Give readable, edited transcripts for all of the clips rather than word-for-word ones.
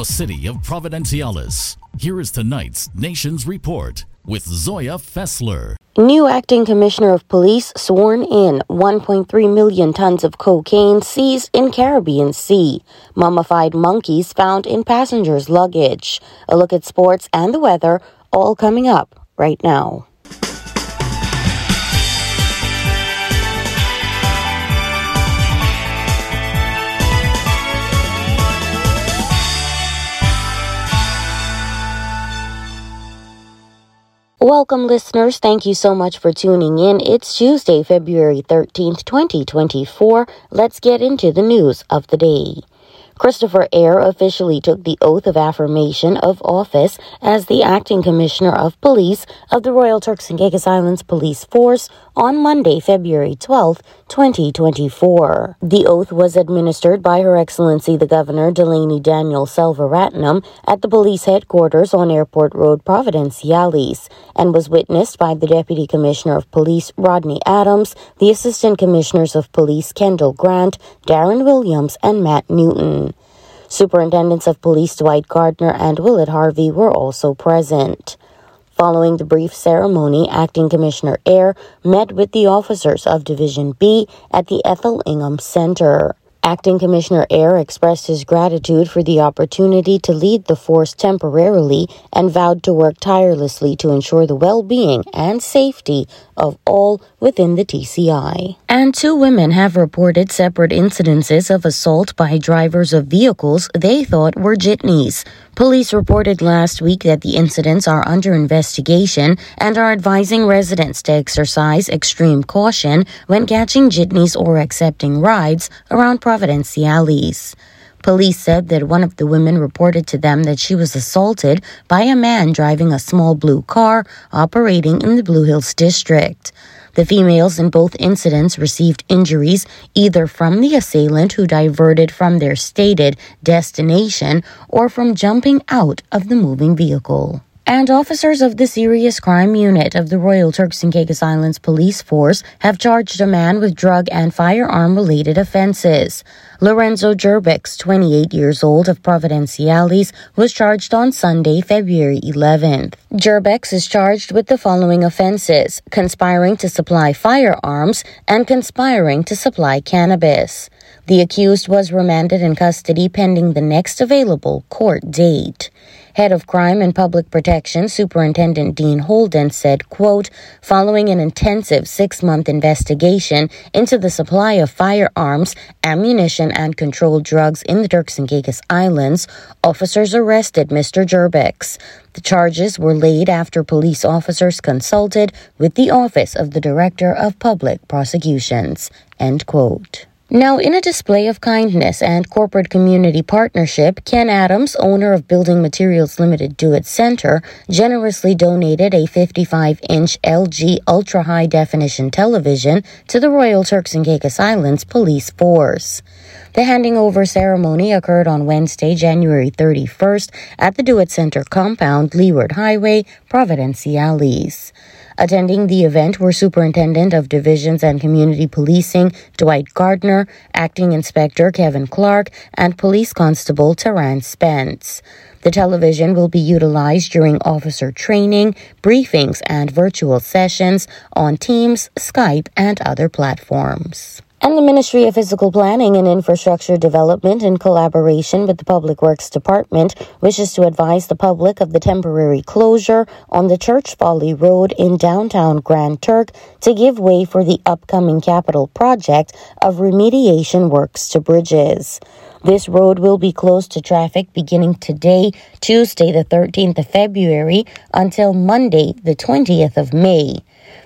the city of Providenciales. Here is tonight's Nation's Report with Zoya Fessler. New acting commissioner of police sworn in. 1.3 million tons of cocaine seized in Caribbean Sea. Mummified monkeys found in passengers' luggage. A look at sports and the weather, all coming up right now. Welcome, listeners. Thank you so much for tuning in. It's Tuesday, February 13th, 2024. Let's get into the news of the day. Christopher Ayer officially took the oath of affirmation of office as the acting commissioner of police of the Royal Turks and Caicos Islands Police Force on Monday, February 12, 2024. The oath was administered by Her Excellency the Governor Delaney Daniel Selvaratnam at the police headquarters on Airport Road, Providenciales, and was witnessed by the Deputy Commissioner of Police Rodney Adams, the Assistant Commissioners of Police Kendall Grant, Darren Williams, and Matt Newton. Superintendents of Police Dwight Gardner and Willard Harvey were also present. Following the brief ceremony, Acting Commissioner Ayer met with the officers of Division B at the Ethel Ingham Center. Acting Commissioner Ayer expressed his gratitude for the opportunity to lead the force temporarily and vowed to work tirelessly to ensure the well-being and safety of all within the TCI. And two women have reported separate incidences of assault by drivers of vehicles they thought were jitneys. Police reported last week that the incidents are under investigation and are advising residents to exercise extreme caution when catching jitneys or accepting rides around Providenciales. Police said that one of the women reported to them that she was assaulted by a man driving a small blue car operating in the Blue Hills district. The females in both incidents received injuries either from the assailant who diverted from their stated destination or from jumping out of the moving vehicle. And officers of the Serious Crime Unit of the Royal Turks and Caicos Islands Police Force have charged a man with drug and firearm-related offenses. Lorenzo Jerbex, 28 years old, of Providenciales, was charged on Sunday, February 11th. Jerbex is charged with the following offenses: conspiring to supply firearms and conspiring to supply cannabis. The accused was remanded in custody pending the next available court date. Head of Crime and Public Protection Superintendent Dean Holden said, quote, "Following an intensive 6-month investigation into the supply of firearms, ammunition, and controlled drugs in the Turks and Caicos Islands, officers arrested Mr. Jerbex. The charges were laid after police officers consulted with the Office of the Director of Public Prosecutions," end quote. Now, in a display of kindness and corporate community partnership, Ken Adams, owner of Building Materials Limited Do It Center, generously donated a 55-inch LG ultra-high-definition television to the Royal Turks and Caicos Islands Police Force. The handing over ceremony occurred on Wednesday, January 31st at the Do It Center compound, Leeward Highway, Providenciales. Attending the event were Superintendent of Divisions and Community Policing Dwight Gardner, Acting Inspector Kevin Clark, and Police Constable Terence Spence. The television will be utilized during officer training, briefings, and virtual sessions on Teams, Skype, and other platforms. And the Ministry of Physical Planning and Infrastructure Development, in collaboration with the Public Works Department, wishes to advise the public of the temporary closure on the Church Bolly Road in downtown Grand Turk to give way for the upcoming capital project of remediation works to bridges. This road will be closed to traffic beginning today, Tuesday, the 13th of February, until Monday, the 20th of May.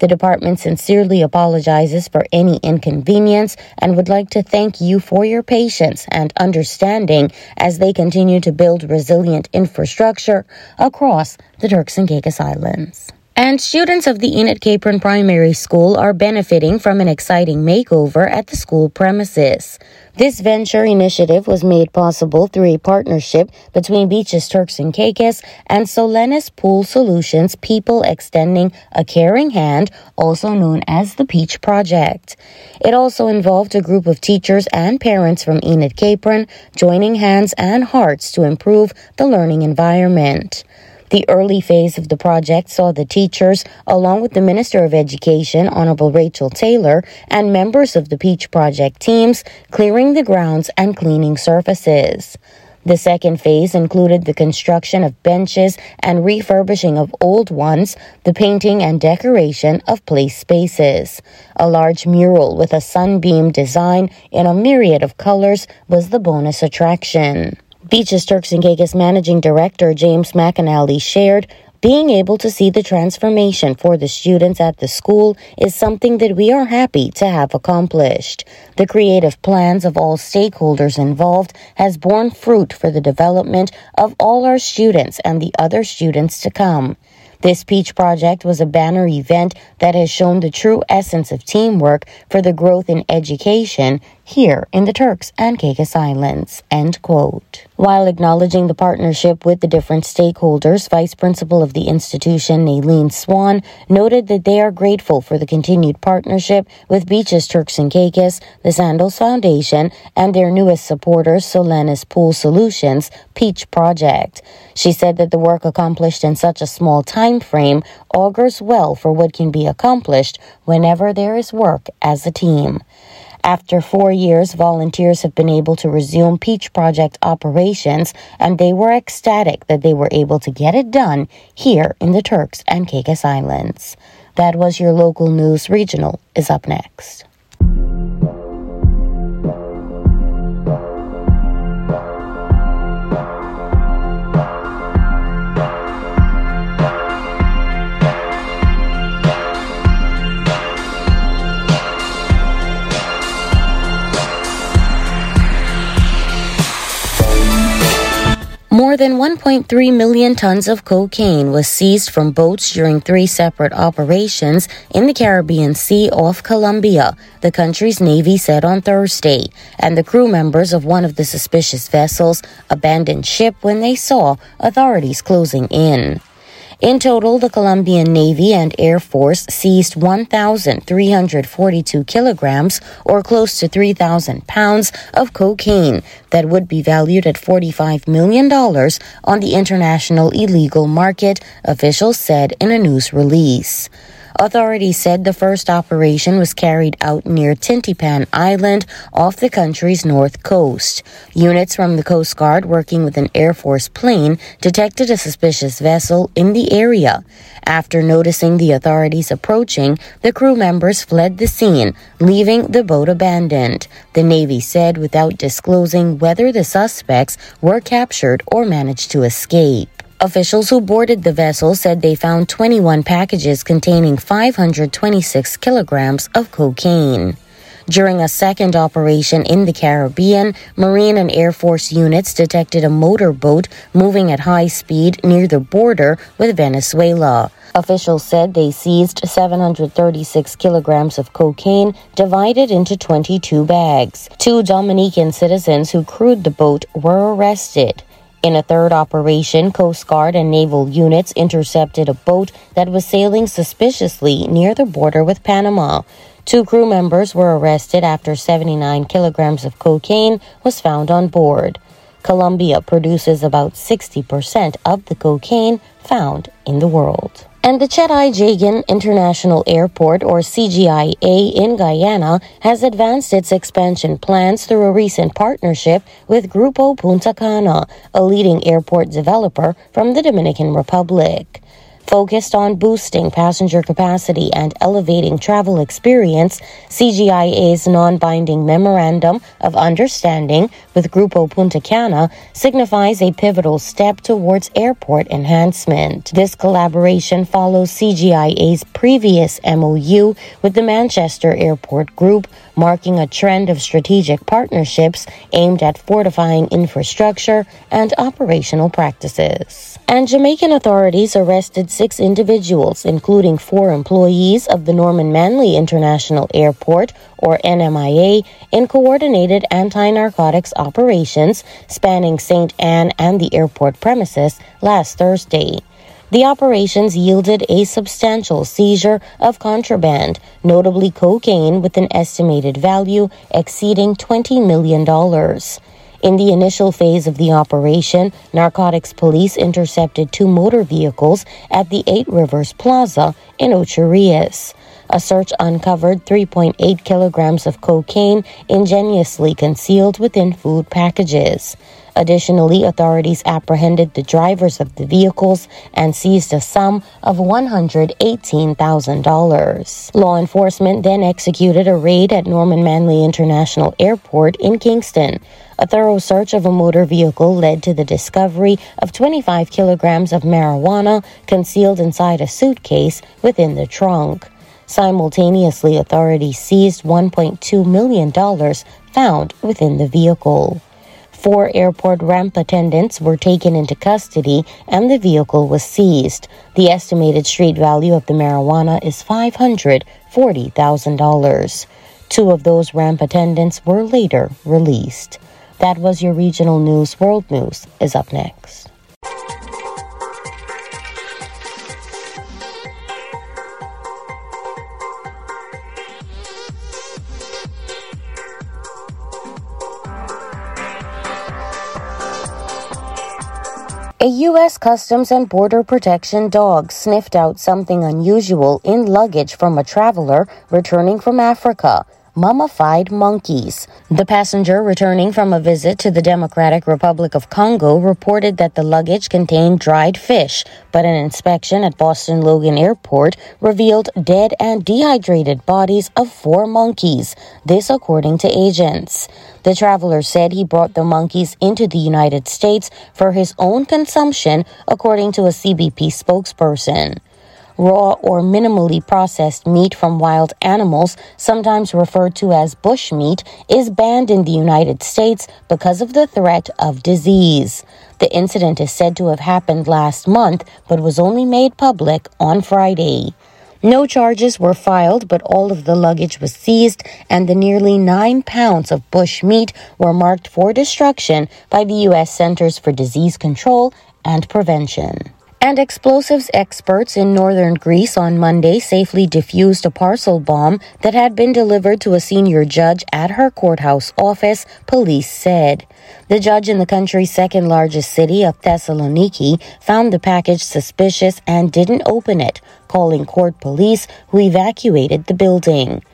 The department sincerely apologizes for any inconvenience and would like to thank you for your patience and understanding as they continue to build resilient infrastructure across the Turks and Caicos Islands. And students of the Enid Capron Primary School are benefiting from an exciting makeover at the school premises. This venture initiative was made possible through a partnership between Beaches Turks and Caicos and Solenis Pool Solutions, people extending a caring hand, also known as the Peach Project. It also involved a group of teachers and parents from Enid Capron joining hands and hearts to improve the learning environment. The early phase of the project saw the teachers, along with the Minister of Education, Honorable Rachel Taylor, and members of the Peach Project teams, clearing the grounds and cleaning surfaces. The second phase included the construction of benches and refurbishing of old ones, the painting and decoration of place spaces. A large mural with a sunbeam design in a myriad of colors was the bonus attraction. Beaches Turks and Caicos Managing Director James McAnally shared, "Being able to see the transformation for the students at the school is something that we are happy to have accomplished. The creative plans of all stakeholders involved has borne fruit for the development of all our students and the other students to come. This Peach Project was a banner event that has shown the true essence of teamwork for the growth in education here in the Turks and Caicos Islands," end quote. While acknowledging the partnership with the different stakeholders, Vice Principal of the institution, Nailene Swan, noted that they are grateful for the continued partnership with Beaches Turks and Caicos, the Sandals Foundation, and their newest supporter, Solenis Pool Solutions, Peach Project. She said that the work accomplished in such a small time frame augurs well for what can be accomplished whenever there is work as a team. After 4 years, volunteers have been able to resume Peach Project operations, and they were ecstatic that they were able to get it done here in the Turks and Caicos Islands. That was your local news. Regional is up next. More than 1.3 million tons of cocaine was seized from boats during 3 separate operations in the Caribbean Sea off Colombia, the country's Navy said on Thursday, and the crew members of one of the suspicious vessels abandoned ship when they saw authorities closing in. In total, the Colombian Navy and Air Force seized 1,342 kilograms, or close to 3,000 pounds, of cocaine that would be valued at $45 million on the international illegal market, officials said in a news release. Authorities said the first operation was carried out near Tintipan Island off the country's north coast. Units from the Coast Guard working with an Air Force plane detected a suspicious vessel in the area. After noticing the authorities approaching, the crew members fled the scene, leaving the boat abandoned, the Navy said, without disclosing whether the suspects were captured or managed to escape. Officials who boarded the vessel said they found 21 packages containing 526 kilograms of cocaine. During a second operation in the Caribbean, Marine and Air Force units detected a motorboat moving at high speed near the border with Venezuela. Officials said they seized 736 kilograms of cocaine divided into 22 bags. 2 Dominican citizens who crewed the boat were arrested. In a third operation, Coast Guard and naval units intercepted a boat that was sailing suspiciously near the border with Panama. 2 crew members were arrested after 79 kilograms of cocaine was found on board. Colombia produces about 60% of the cocaine found in the world. And the Cheddi Jagan International Airport, or CGIA, in Guyana has advanced its expansion plans through a recent partnership with Grupo Punta Cana, a leading airport developer from the Dominican Republic. Focused on boosting passenger capacity and elevating travel experience, CGIA's non-binding memorandum of understanding with Grupo Punta Cana signifies a pivotal step towards airport enhancement. This collaboration follows CGIA's previous MOU with the Manchester Airport Group, marking a trend of strategic partnerships aimed at fortifying infrastructure and operational practices. And Jamaican authorities arrested 6 individuals, including 4 employees of the Norman Manley International Airport, or NMIA, in coordinated anti-narcotics operations spanning St. Anne and the airport premises last Thursday. The operations yielded a substantial seizure of contraband, notably cocaine, with an estimated value exceeding $20 million. In the initial phase of the operation, narcotics police intercepted 2 motor vehicles at the 8 Rivers Plaza in Ocho Rios. A search uncovered 3.8 kilograms of cocaine ingeniously concealed within food packages. Additionally, authorities apprehended the drivers of the vehicles and seized a sum of $118,000. Law enforcement then executed a raid at Norman Manley International Airport in Kingston. A thorough search of a motor vehicle led to the discovery of 25 kilograms of marijuana concealed inside a suitcase within the trunk. Simultaneously, authorities seized $1.2 million found within the vehicle. 4 airport ramp attendants were taken into custody and the vehicle was seized. The estimated street value of the marijuana is $540,000. 2 of those ramp attendants were later released. That was your regional news. World News is up next. A U.S. Customs and Border Protection dog sniffed out something unusual in luggage from a traveler returning from Africa: mummified monkeys. The passenger returning from a visit to the Democratic Republic of Congo reported that the luggage contained dried fish, but an inspection at Boston Logan Airport revealed dead and dehydrated bodies of 4 monkeys, this according to agents. The traveler said he brought the monkeys into the United States for his own consumption, according to a CBP spokesperson. Raw or minimally processed meat from wild animals, sometimes referred to as bushmeat, is banned in the United States because of the threat of disease. The incident is said to have happened last month, but was only made public on Friday. No charges were filed, but all of the luggage was seized, and the nearly 9 pounds of bush meat were marked for destruction by the U.S. Centers for Disease Control and Prevention. And explosives experts in northern Greece on Monday safely defused a parcel bomb that had been delivered to a senior judge at her courthouse office, police said. The judge in the country's second-largest city of Thessaloniki found the package suspicious and didn't open it, calling court police, who evacuated the building.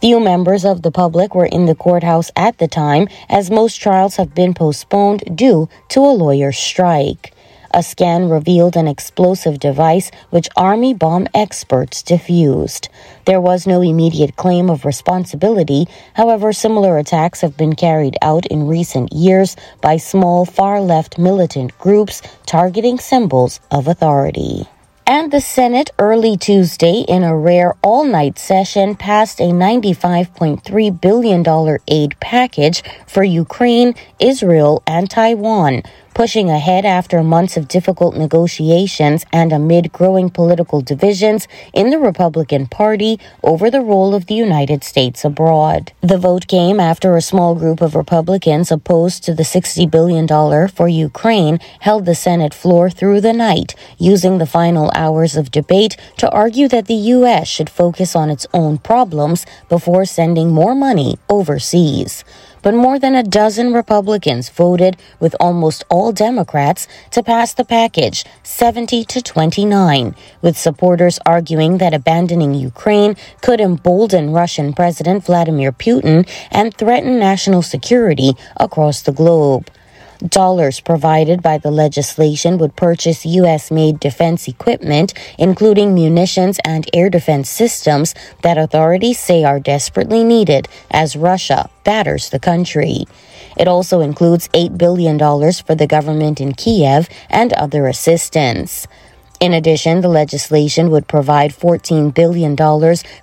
Few members of the public were in the courthouse at the time, as most trials have been postponed due to a lawyer's strike. A scan revealed an explosive device which Army bomb experts defused. There was no immediate claim of responsibility. However, similar attacks have been carried out in recent years by small far-left militant groups targeting symbols of authority. And the Senate early Tuesday, in a rare all-night session, passed a $95.3 billion aid package for Ukraine, Israel, and Taiwan, pushing ahead after months of difficult negotiations and amid growing political divisions in the Republican Party over the role of the United States abroad. The vote came after a small group of Republicans opposed to the $60 billion for Ukraine held the Senate floor through the night, using the final hours of debate to argue that the U.S. should focus on its own problems before sending more money overseas. But more than a dozen Republicans voted with almost all Democrats to pass the package, 70-29, with supporters arguing that abandoning Ukraine could embolden Russian President Vladimir Putin and threaten national security across the globe. Dollars provided by the legislation would purchase U.S.-made defense equipment, including munitions and air defense systems that authorities say are desperately needed as Russia batters the country. It also includes $8 billion for the government in Kiev and other assistance. In addition, the legislation would provide $14 billion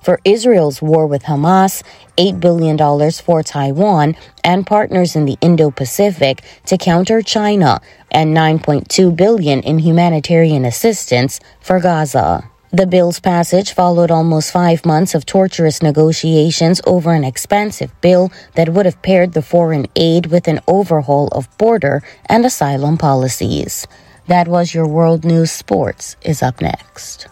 for Israel's war with Hamas, $8 billion for Taiwan and partners in the Indo-Pacific to counter China, and $9.2 billion in humanitarian assistance for Gaza. The bill's passage followed almost 5 months of torturous negotiations over an expansive bill that would have paired the foreign aid with an overhaul of border and asylum policies. That was your World News. Sports is up next.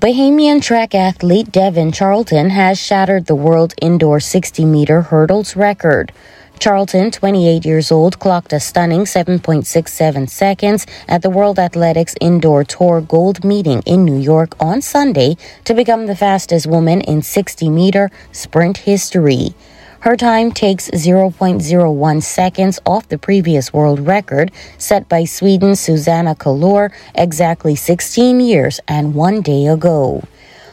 Bahamian track athlete Devin Charlton has shattered the world indoor 60-meter hurdles record. Charlton, 28 years old, clocked a stunning 7.67 seconds at the World Athletics Indoor Tour Gold Meeting in New York on Sunday to become the fastest woman in 60-meter sprint history. Her time takes 0.01 seconds off the previous world record set by Sweden's Susanna Kallur exactly 16 years and 1 day ago.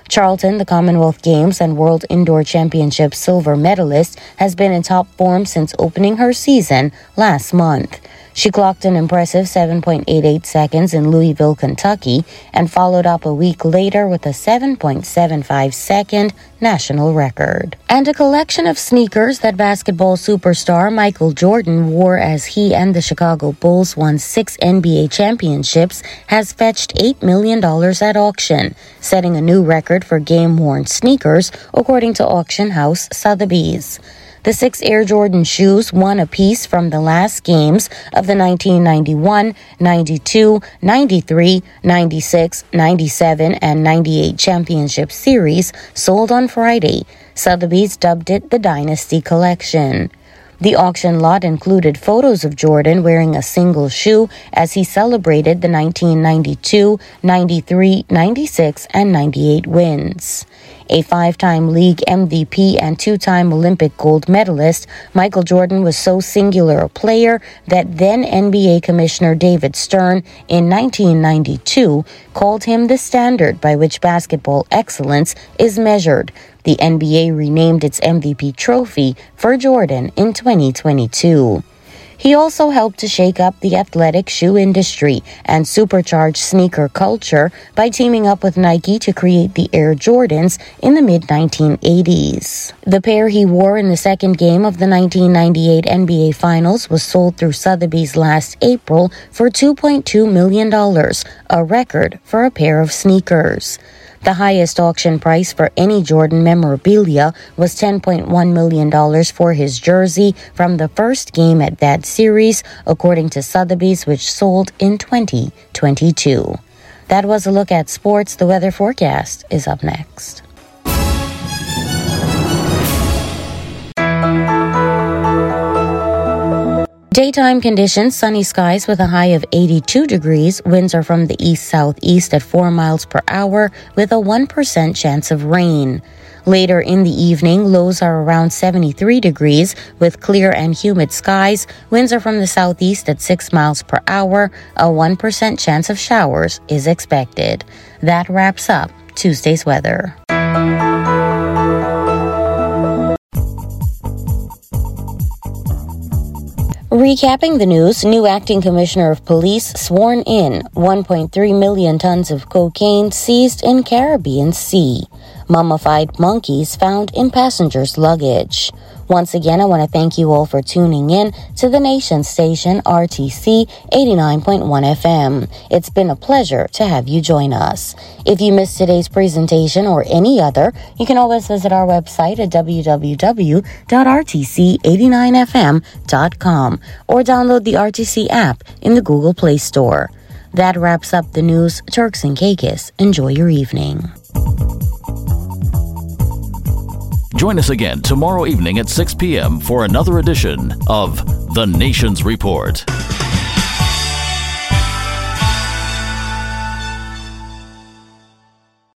Charlton, the Commonwealth Games and World Indoor Championship silver medalist, has been in top form since opening her season last month. She clocked an impressive 7.88 seconds in Louisville, Kentucky, and followed up a week later with a 7.75-second national record. And a collection of sneakers that basketball superstar Michael Jordan wore as he and the Chicago Bulls won 6 NBA championships has fetched $8 million at auction, setting a new record for game-worn sneakers, according to auction house Sotheby's. The 6 Air Jordan shoes won apiece from the last games of the 1991, 92, 93, 96, 97, and 98 championship series sold on Friday. Sotheby's dubbed it the Dynasty Collection. The auction lot included photos of Jordan wearing a single shoe as he celebrated the 1992, 93, 96, and 98 wins. A 5-time league MVP and 2-time Olympic gold medalist, Michael Jordan was so singular a player that then NBA Commissioner David Stern in 1992 called him the standard by which basketball excellence is measured. The NBA renamed its MVP trophy for Jordan in 2022. He also helped to shake up the athletic shoe industry and supercharge sneaker culture by teaming up with Nike to create the Air Jordans in the mid-1980s. The pair he wore in the second game of the 1998 NBA Finals was sold through Sotheby's last April for $2.2 million, a record for a pair of sneakers. The highest auction price for any Jordan memorabilia was $10.1 million for his jersey from the first game at that series, according to Sotheby's, which sold in 2022. That was a look at sports. The weather forecast is up next. Daytime conditions, sunny skies with a high of 82 degrees. Winds are from the east-southeast at 4 miles per hour with a 1% chance of rain. Later in the evening, lows are around 73 degrees with clear and humid skies. Winds are from the southeast at 6 miles per hour. A 1% chance of showers is expected. That wraps up Tuesday's weather. Recapping the news, new acting commissioner of police sworn in, 1.3 million tons of cocaine seized in Caribbean Sea, mummified monkeys found in passengers' luggage. Once again, I want to thank you all for tuning in to the Nation Station RTC 89.1 FM. It's been a pleasure to have you join us. If you missed today's presentation or any other, you can always visit our website at www.rtc89fm.com or download the RTC app in the Google Play Store. That wraps up the news. Turks and Caicos, enjoy your evening. Join us again tomorrow evening at 6 p.m. for another edition of The Nation's Report.